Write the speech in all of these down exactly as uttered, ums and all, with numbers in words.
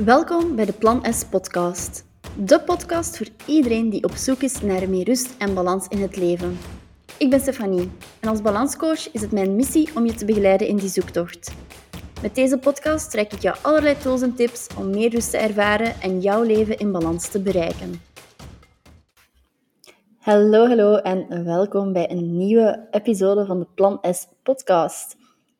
Welkom bij de Plan S podcast. De podcast voor iedereen die op zoek is naar meer rust en balans in het leven. Ik ben Stefanie en als balanscoach is het mijn missie om je te begeleiden in die zoektocht. Met deze podcast reik ik jou allerlei tools en tips om meer rust te ervaren en jouw leven in balans te bereiken. Hallo, hallo en welkom bij een nieuwe episode van de Plan S podcast.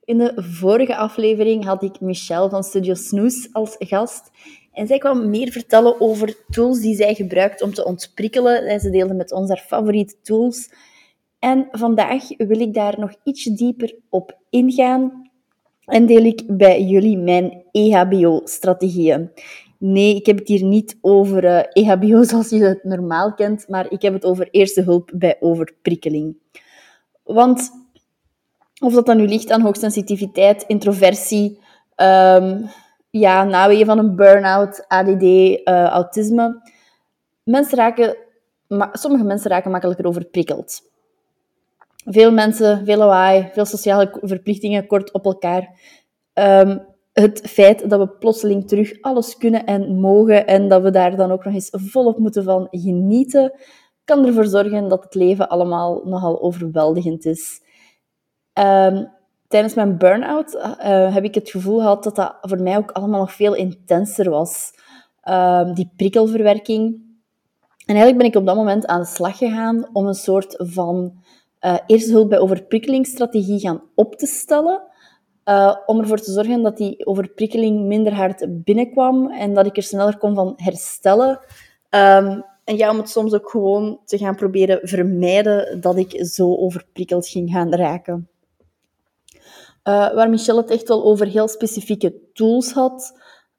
In de vorige aflevering had ik Michelle van Studio Snoes als gast. En zij kwam meer vertellen over tools die zij gebruikt om te ontprikkelen. Ze deelde met ons haar favoriete tools. En vandaag wil ik daar nog ietsje dieper op ingaan. En deel ik bij jullie mijn E H B O-strategieën. Nee, ik heb het hier niet over E H B O zoals je het normaal kent, maar ik heb het over eerste hulp bij overprikkeling. Want... of dat dan nu ligt aan hoogsensitiviteit, introversie, um, ja, naweeën van een burn-out, A D D, uh, autisme. Mensen raken, ma- sommige mensen raken makkelijker overprikkeld. Veel mensen, veel lawaai, veel sociale verplichtingen kort op elkaar. Um, het feit dat we plotseling terug alles kunnen en mogen en dat we daar dan ook nog eens volop moeten van genieten, kan ervoor zorgen dat het leven allemaal nogal overweldigend is. Um, tijdens mijn burn-out uh, heb ik het gevoel gehad dat dat voor mij ook allemaal nog veel intenser was. Um, die prikkelverwerking. En eigenlijk ben ik op dat moment aan de slag gegaan om een soort van uh, eerste hulp bij overprikkelingsstrategie gaan op te stellen. Uh, om ervoor te zorgen dat die overprikkeling minder hard binnenkwam en dat ik er sneller kon van herstellen. Um, En ja, om het soms ook gewoon te gaan proberen vermijden dat ik zo overprikkeld ging gaan raken. Uh, waar Michelle het echt wel over heel specifieke tools had,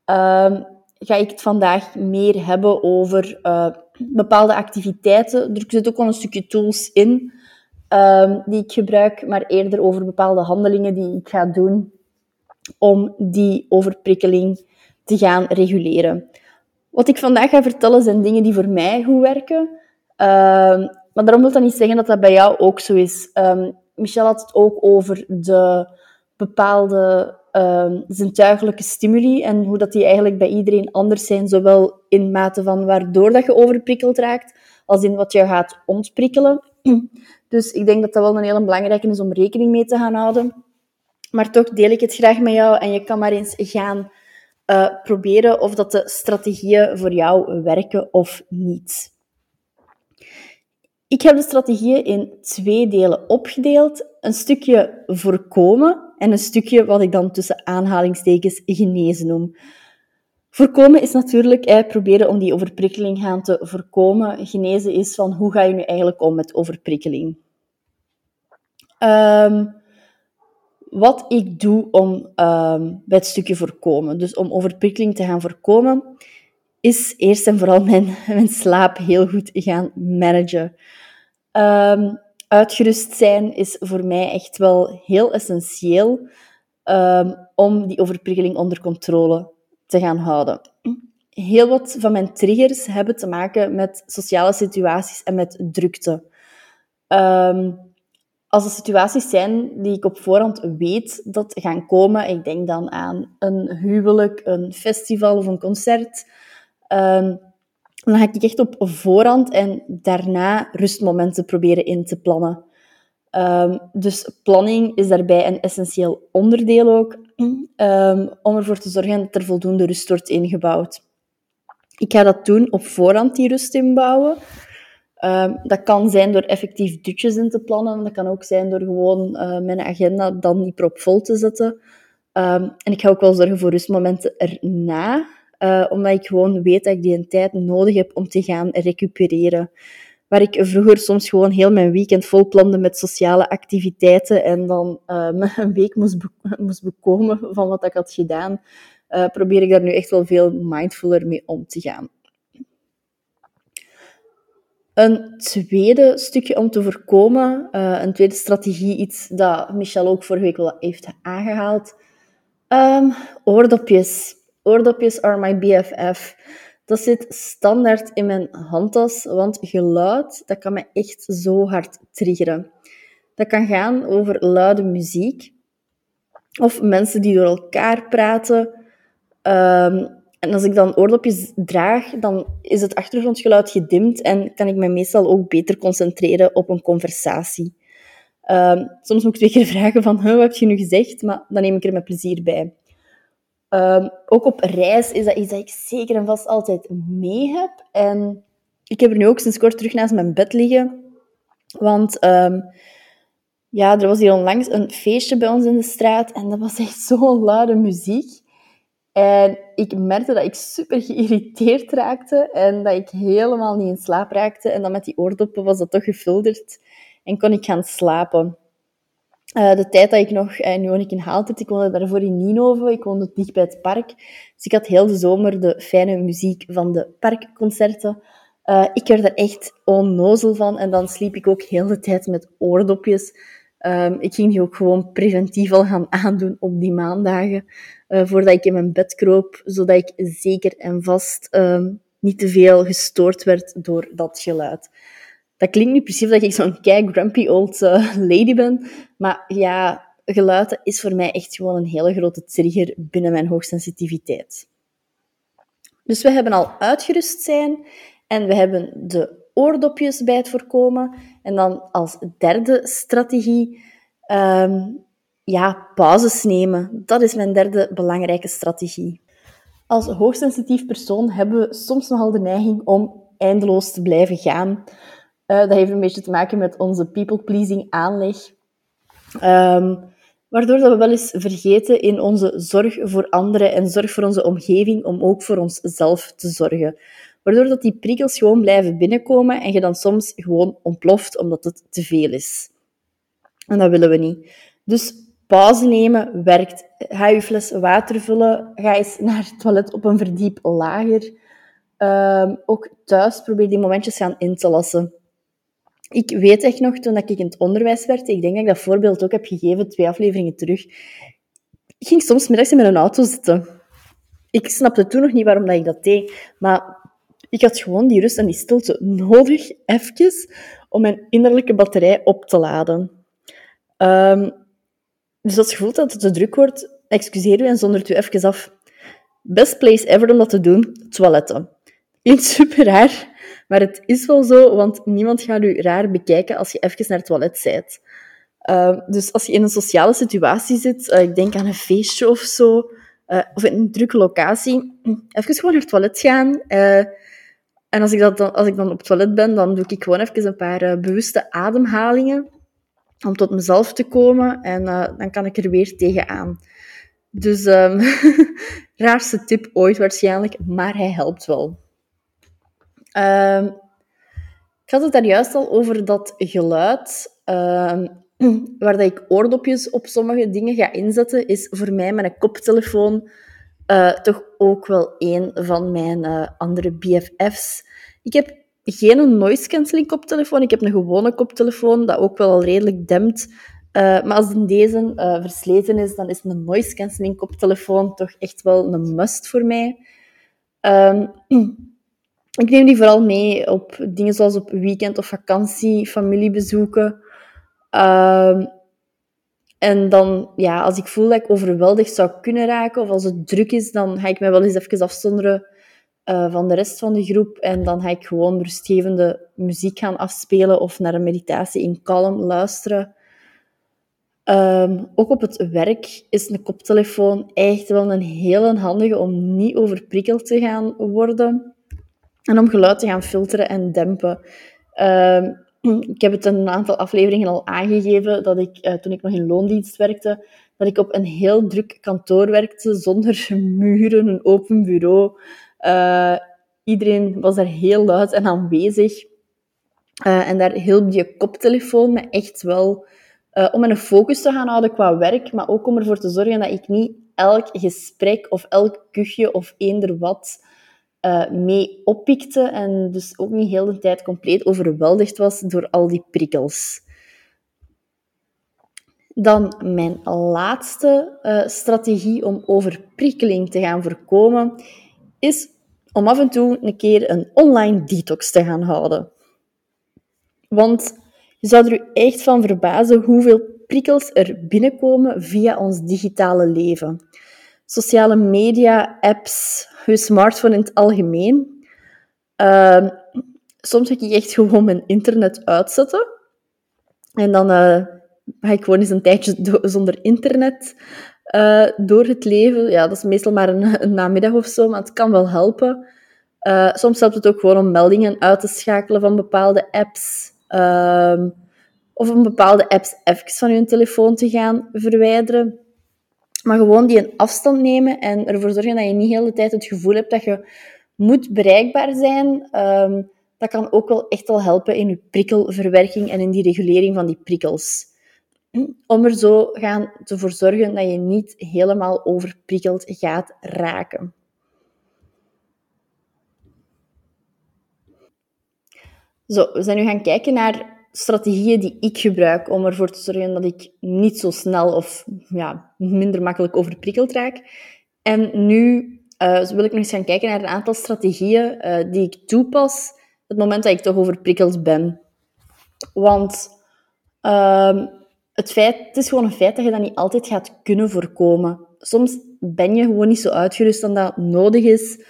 uh, ga ik het vandaag meer hebben over uh, bepaalde activiteiten. Er zit ook al een stukje tools in uh, die ik gebruik, maar eerder over bepaalde handelingen die ik ga doen om die overprikkeling te gaan reguleren. Wat ik vandaag ga vertellen zijn dingen die voor mij goed werken. Um, maar daarom wil dat niet zeggen dat dat bij jou ook zo is. Um, Michelle had het ook over de bepaalde um, zintuiglijke stimuli en hoe dat die eigenlijk bij iedereen anders zijn, zowel in mate van waardoor dat je overprikkeld raakt, als in wat je gaat ontprikkelen. Dus ik denk dat dat wel een hele belangrijke is om rekening mee te gaan houden. Maar toch deel ik het graag met jou en je kan maar eens gaan... Uh, proberen of dat de strategieën voor jou werken of niet. Ik heb de strategieën in twee delen opgedeeld. Een stukje voorkomen en een stukje wat ik dan tussen aanhalingstekens genezen noem. Voorkomen is natuurlijk eh, proberen om die overprikkeling gaan te voorkomen. Genezen is van hoe ga je nu eigenlijk om met overprikkeling. Um, Wat ik doe om um, bij het stukje voorkomen, dus om overprikkeling te gaan voorkomen, is eerst en vooral mijn, mijn slaap heel goed gaan managen. Um, uitgerust zijn is voor mij echt wel heel essentieel um, om die overprikkeling onder controle te gaan houden. Heel wat van mijn triggers hebben te maken met sociale situaties en met drukte. Um, Als er situaties zijn die ik op voorhand weet dat gaan komen, ik denk dan aan een huwelijk, een festival of een concert, um, dan ga ik echt op voorhand en daarna rustmomenten proberen in te plannen. Um, dus planning is daarbij een essentieel onderdeel ook, um, om ervoor te zorgen dat er voldoende rust wordt ingebouwd. Ik ga dat doen, op voorhand die rust inbouwen. Um, dat kan zijn door effectief dutjes in te plannen. Dat kan ook zijn door gewoon uh, mijn agenda dan niet propvol te zetten. Um, en ik ga ook wel zorgen voor rustmomenten erna. Uh, omdat ik gewoon weet dat ik die een tijd nodig heb om te gaan recupereren. Waar ik vroeger soms gewoon heel mijn weekend vol plande met sociale activiteiten. En dan um, een week moest, be- moest bekomen van wat ik had gedaan. Uh, probeer ik daar nu echt wel veel mindfuller mee om te gaan. Een tweede stukje om te voorkomen, een tweede strategie, iets dat Michelle ook vorige week wel heeft aangehaald. Um, oordopjes. Oordopjes are my B F F. Dat zit standaard in mijn handtas, want geluid, dat kan me echt zo hard triggeren. Dat kan gaan over luide muziek, of mensen die door elkaar praten... Um, En als ik dan oordopjes draag, dan is het achtergrondgeluid gedimd en kan ik me meestal ook beter concentreren op een conversatie. Uh, soms moet ik twee keer vragen van, wat heb je nu gezegd? Maar dan neem ik er met plezier bij. Uh, ook op reis is dat iets dat ik zeker en vast altijd mee heb. En ik heb er nu ook sinds kort terug naast mijn bed liggen. Want uh, ja, er was hier onlangs een feestje bij ons in de straat en dat was echt zo'n luide muziek. En ik merkte dat ik super geïrriteerd raakte en dat ik helemaal niet in slaap raakte. En dan met die oordoppen was dat toch gefilterd en kon ik gaan slapen. Uh, de tijd dat ik nog... Uh, nu woon ik in Haaltert, ik woonde daarvoor in Ninove, ik woonde dicht bij het park. Dus ik had heel de zomer de fijne muziek van de parkconcerten. Uh, ik werd er echt onnozel van en dan sliep ik ook heel de tijd met oordopjes. Um, ik ging die ook gewoon preventief al gaan aandoen op die maandagen, uh, voordat ik in mijn bed kroop, zodat ik zeker en vast um, niet te veel gestoord werd door dat geluid. Dat klinkt nu precies dat ik zo'n kei grumpy old uh, lady ben, maar ja, geluid is voor mij echt gewoon een hele grote trigger binnen mijn hoogsensitiviteit. Dus we hebben al uitgerust zijn en we hebben de oordopjes bij het voorkomen. En dan als derde strategie, um, ja, pauzes nemen. Dat is mijn derde belangrijke strategie. Als hoogsensitief persoon hebben we soms nogal de neiging om eindeloos te blijven gaan. Uh, dat heeft een beetje te maken met onze people-pleasing aanleg. Um, waardoor dat we wel eens vergeten in onze zorg voor anderen en zorg voor onze omgeving om ook voor onszelf te zorgen. Waardoor dat die prikkels gewoon blijven binnenkomen en je dan soms gewoon ontploft omdat het te veel is. En dat willen we niet. Dus pauze nemen werkt. Ga je fles water vullen, ga eens naar het toilet op een verdiep lager. Um, ook thuis probeer die momentjes gaan in te lassen. Ik weet echt nog, toen ik in het onderwijs werkte, ik denk dat ik dat voorbeeld ook heb gegeven, twee afleveringen terug, ik ging soms middags in mijn auto zitten. Ik snapte toen nog niet waarom dat ik dat deed, maar ik had gewoon die rust en die stilte nodig, even, om mijn innerlijke batterij op te laden. Um, dus als je voelt dat het te druk wordt, excuseer u en zondert u even af. Best place ever om dat te doen, toiletten. Klinkt super raar, maar het is wel zo, want niemand gaat u raar bekijken als je even naar het toilet bent. Uh, dus als je in een sociale situatie zit, uh, ik denk aan een feestje of zo, uh, of in een drukke locatie, even gewoon naar het toilet gaan. Uh, en als ik, dat dan, als ik dan op het toilet ben, dan doe ik gewoon even een paar uh, bewuste ademhalingen om tot mezelf te komen en uh, dan kan ik er weer tegenaan. Dus, um, raarste tip ooit waarschijnlijk, maar hij helpt wel. Um, ik had het daar juist al over dat geluid, um, waar dat ik oordopjes op sommige dingen ga inzetten, is voor mij mijn koptelefoon uh, toch ook wel een van mijn uh, andere B F F's. Ik heb geen noise cancelling koptelefoon, ik heb een gewone koptelefoon, dat ook wel al redelijk dempt. Uh, maar als deze uh, versleten is, dan is een noise-cancelling koptelefoon toch echt wel een must voor mij. Um, ik neem die vooral mee op dingen zoals op weekend of vakantie, familiebezoeken. Um, en dan, ja, als ik voel dat ik overweldigd zou kunnen raken, of als het druk is, dan ga ik mij wel eens even afzonderen uh, van de rest van de groep. En dan ga ik gewoon rustgevende muziek gaan afspelen of naar een meditatie in Calm luisteren. Um, ook op het werk is een koptelefoon echt wel een heel handige om niet overprikkeld te gaan worden en om geluid te gaan filteren en dempen. Um, ik heb het een aantal afleveringen al aangegeven dat ik, uh, toen ik nog in loondienst werkte, dat ik op een heel druk kantoor werkte, zonder muren, een open bureau. Uh, iedereen was daar heel luid en aanwezig. Uh, en daar hielp die koptelefoon me echt wel... Uh, om mijn focus te gaan houden qua werk, maar ook om ervoor te zorgen dat ik niet elk gesprek of elk kuchje of eender wat uh, mee oppikte en dus ook niet heel de tijd compleet overweldigd was door al die prikkels. Dan mijn laatste uh, strategie om overprikkeling te gaan voorkomen is om af en toe een keer een online detox te gaan houden. Want... je zou er u echt van verbazen hoeveel prikkels er binnenkomen via ons digitale leven. sociale media, apps, je smartphone in het algemeen. Uh, soms ga ik echt gewoon mijn internet uitzetten. En dan uh, ga ik gewoon eens een tijdje do- zonder internet uh, door het leven. Ja, dat is meestal maar een, een namiddag of zo, maar het kan wel helpen. Uh, soms helpt het ook gewoon om meldingen uit te schakelen van bepaalde apps. Uh, of om bepaalde apps even van hun telefoon te gaan verwijderen. Maar gewoon die een afstand nemen en ervoor zorgen dat je niet de hele tijd het gevoel hebt dat je moet bereikbaar zijn. Um, dat kan ook wel echt al helpen in je prikkelverwerking en in die regulering van die prikkels. Om er zo gaan te voor zorgen dat je niet helemaal overprikkeld gaat raken. Zo, we zijn nu gaan kijken naar strategieën die ik gebruik om ervoor te zorgen dat ik niet zo snel of ja, minder makkelijk overprikkeld raak. En nu uh, wil ik nog eens gaan kijken naar een aantal strategieën uh, die ik toepas het moment dat ik toch overprikkeld ben. Want uh, het, feit, het is gewoon een feit dat je dat niet altijd gaat kunnen voorkomen. Soms ben je gewoon niet zo uitgerust dan dat nodig is.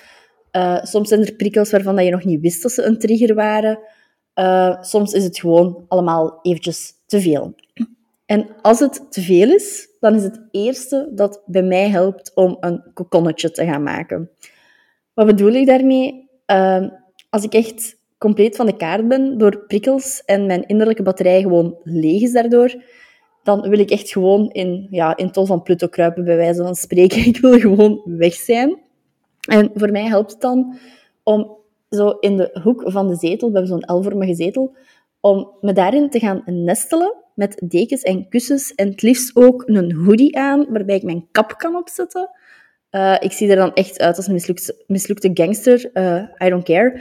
Uh, soms zijn er prikkels waarvan je nog niet wist dat ze een trigger waren. Uh, soms is het gewoon allemaal eventjes te veel. En als het te veel is, dan is het eerste dat bij mij helpt om een coconnetje te gaan maken. Wat bedoel ik daarmee? Uh, als ik echt compleet van de kaart ben door prikkels en mijn innerlijke batterij gewoon leeg is daardoor, dan wil ik echt gewoon in, ja, in tol van Pluto kruipen, bij wijze van spreken. Ik wil gewoon weg zijn. En voor mij helpt het dan om zo in de hoek van de zetel, we hebben zo'n L-vormige zetel, om me daarin te gaan nestelen met dekens en kussens en het liefst ook een hoodie aan, waarbij ik mijn kap kan opzetten. Uh, ik zie er dan echt uit als een mislukte, mislukte gangster, uh, I don't care.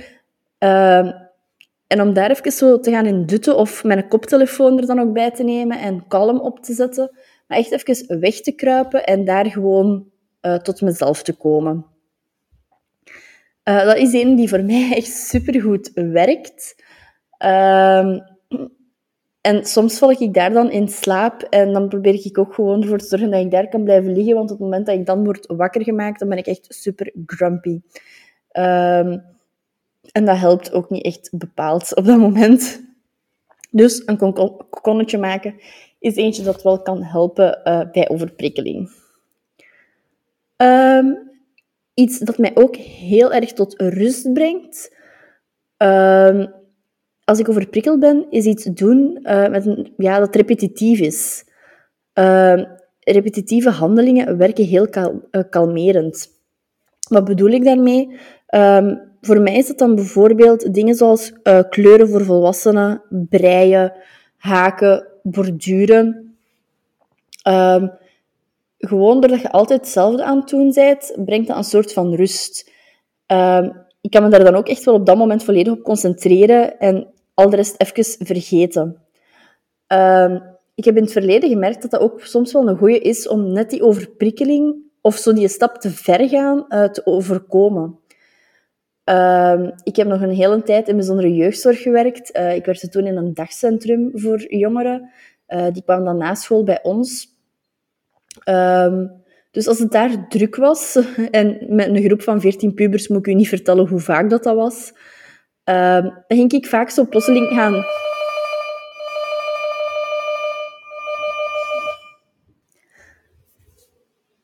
Uh, en om daar even zo te gaan in dutten of mijn koptelefoon er dan ook bij te nemen en Calm op te zetten, maar echt even weg te kruipen en daar gewoon uh, tot mezelf te komen. Uh, dat is een die voor mij echt supergoed werkt. Uh, en soms val ik daar dan in slaap en dan probeer ik ook gewoon ervoor te zorgen dat ik daar kan blijven liggen, want op het moment dat ik dan word wakker gemaakt, dan ben ik echt super grumpy. Uh, en dat helpt ook niet echt bepaald op dat moment. Dus een coconnetje maken is eentje dat wel kan helpen uh, bij overprikkeling. Ehm... Uh, Iets dat mij ook heel erg tot rust brengt. Uh, als ik overprikkeld ben, is iets doen uh, met een, ja, dat repetitief is. Uh, repetitieve handelingen werken heel kal- uh, kalmerend. Wat bedoel ik daarmee? Uh, voor mij is dat dan bijvoorbeeld dingen zoals uh, kleuren voor volwassenen, breien, haken, borduren. Uh, Gewoon doordat je altijd hetzelfde aan het doen bent, brengt dat een soort van rust. Uh, ik kan me daar dan ook echt wel op dat moment volledig op concentreren en al de rest even vergeten. Uh, ik heb in het verleden gemerkt dat dat ook soms wel een goeie is om net die overprikkeling of zo die stap te ver gaan uh, te overkomen. Uh, ik heb nog een hele tijd in bijzondere jeugdzorg gewerkt. Uh, ik werkte toen in een dagcentrum voor jongeren. Uh, die kwamen dan na school bij ons. Um, dus als het daar druk was, en met een groep van veertien pubers moet ik u niet vertellen hoe vaak dat, dat was, um, dan ging ik vaak zo plotseling gaan...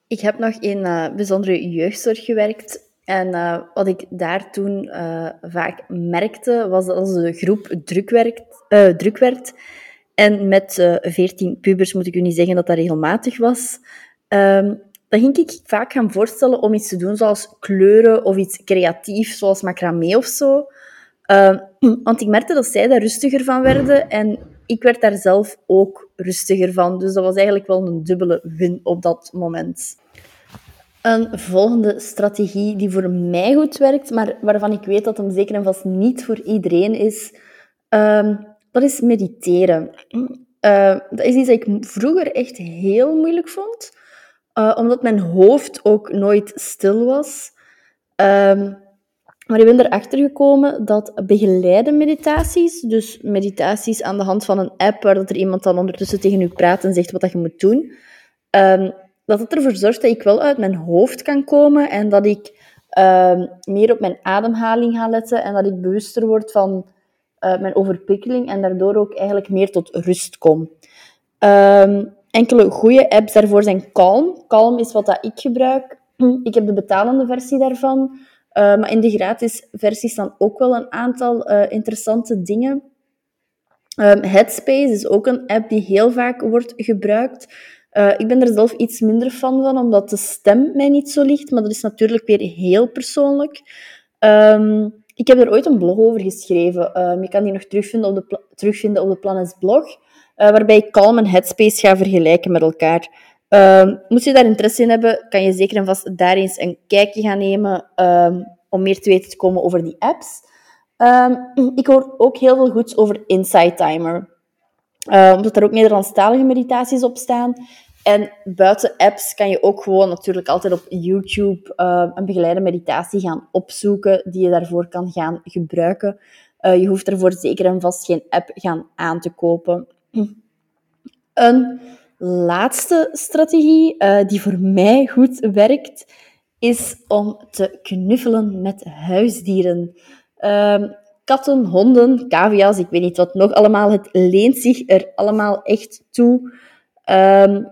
Ik heb nog in uh, bijzondere jeugdzorg gewerkt. En uh, wat ik daar toen uh, vaak merkte, was dat als de groep druk, werkt, uh, druk werd... En met uh, veertien pubers moet ik u niet zeggen dat dat regelmatig was. Um, dan ging ik vaak gaan voorstellen om iets te doen zoals kleuren of iets creatiefs, zoals macramé of zo. Uh, want ik merkte dat zij daar rustiger van werden en ik werd daar zelf ook rustiger van. Dus dat was eigenlijk wel een dubbele win op dat moment. Een volgende strategie die voor mij goed werkt, maar waarvan ik weet dat hem zeker en vast niet voor iedereen is... Um, Dat is mediteren. Uh, dat is iets dat ik vroeger echt heel moeilijk vond, uh, omdat mijn hoofd ook nooit stil was. Um, maar ik ben erachter gekomen dat begeleide meditaties, dus meditaties aan de hand van een app waar er iemand dan ondertussen tegen u praat en zegt wat je moet doen, um, dat het ervoor zorgt dat ik wel uit mijn hoofd kan komen en dat ik uh, meer op mijn ademhaling ga letten en dat ik bewuster word van uh, mijn overprikkeling en daardoor ook eigenlijk meer tot rust kom. Um, enkele goede apps daarvoor zijn Calm. Calm is wat dat ik gebruik. Ik heb de betalende versie daarvan. Uh, maar in de gratis versie staan ook wel een aantal uh, interessante dingen. Um, Headspace is ook een app die heel vaak wordt gebruikt. Uh, ik ben er zelf iets minder fan van, omdat de stem mij niet zo ligt. Maar dat is natuurlijk weer heel persoonlijk. Um, ik heb er ooit een blog over geschreven. Um, je kan die nog terugvinden op de, pla- terugvinden op de Plan S blog. Uh, waarbij ik Calm en Headspace ga vergelijken met elkaar. Um, moest je daar interesse in hebben, kan je zeker en vast daar eens een kijkje gaan nemen um, om meer te weten te komen over die apps. Um, ik hoor ook heel veel goeds over Insight Timer. Uh, omdat er ook Nederlandstalige meditaties op staan. En buiten apps kan je ook gewoon natuurlijk altijd op YouTube uh, een begeleide meditatie gaan opzoeken die je daarvoor kan gaan gebruiken. Uh, je hoeft daarvoor zeker en vast geen app gaan aan te kopen. Een laatste strategie uh, die voor mij goed werkt, is om te knuffelen met huisdieren. Uh, Katten, honden, cavia's, ik weet niet wat nog allemaal. Het leent zich er allemaal echt toe. Um,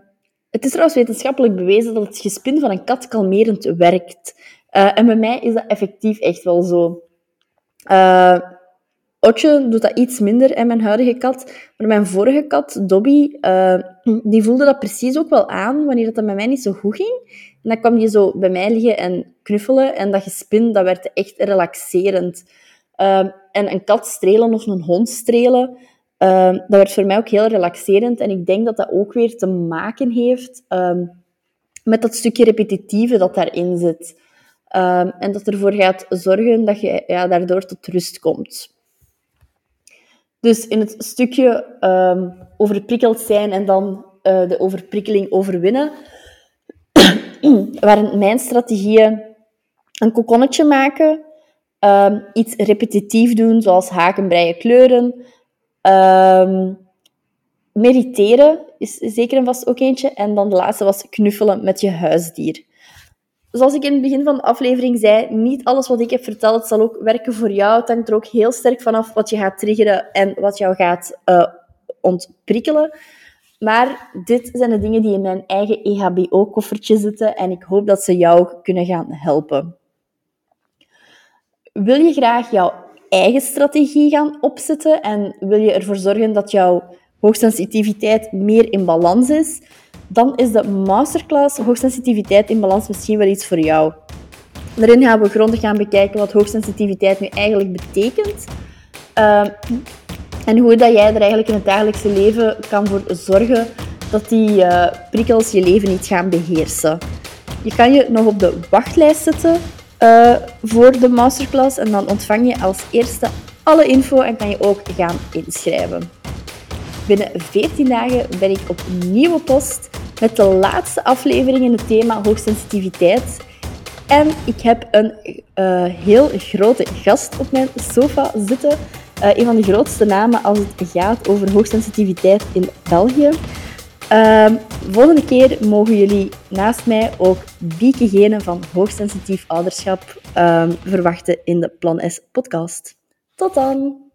het is trouwens wetenschappelijk bewezen dat het gespin van een kat kalmerend werkt. Uh, en bij mij is dat effectief echt wel zo. Uh, Otje doet dat iets minder, en mijn huidige kat. Maar mijn vorige kat, Dobby, uh, die voelde dat precies ook wel aan wanneer dat, dat bij mij niet zo goed ging. En dan kwam die zo bij mij liggen en knuffelen. En dat gespin, dat werd echt relaxerend. Um, en een kat strelen of een hond strelen, um, dat werd voor mij ook heel relaxerend. En ik denk dat dat ook weer te maken heeft um, met dat stukje repetitieve dat daarin zit. Um, en dat ervoor gaat zorgen dat je ja, daardoor tot rust komt. Dus in het stukje um, overprikkeld zijn en dan uh, de overprikkeling overwinnen, waren mijn strategieën een kokonnetje maken... Um, iets repetitief doen, zoals haken, breien, kleuren. Um, mediteren is zeker en vast ook eentje. En dan de laatste was knuffelen met je huisdier. Zoals ik in het begin van de aflevering zei, niet alles wat ik heb verteld zal ook werken voor jou. Het hangt er ook heel sterk vanaf wat je gaat triggeren en wat jou gaat uh, ontprikkelen. Maar dit zijn de dingen die in mijn eigen E H B O-koffertje zitten. En ik hoop dat ze jou kunnen gaan helpen. Wil je graag jouw eigen strategie gaan opzetten en wil je ervoor zorgen dat jouw hoogsensitiviteit meer in balans is, dan is de masterclass Hoogsensitiviteit in Balans misschien wel iets voor jou. Daarin gaan we grondig gaan bekijken wat hoogsensitiviteit nu eigenlijk betekent uh, en hoe dat jij er eigenlijk in het dagelijkse leven kan voor zorgen dat die uh, prikkels je leven niet gaan beheersen. Je kan je nog op de wachtlijst zetten. Uh, voor de masterclass en dan ontvang je als eerste alle info en kan je ook gaan inschrijven. Binnen veertien dagen ben ik op nieuwe post met de laatste aflevering in het thema hoogsensitiviteit en ik heb een uh, heel grote gast op mijn sofa zitten, uh, een van de grootste namen als het gaat over hoogsensitiviteit in België. Uh, volgende keer mogen jullie naast mij ook Bieke Genen van Hoogsensitief Ouderschap uh, verwachten in de Plan S podcast. Tot dan!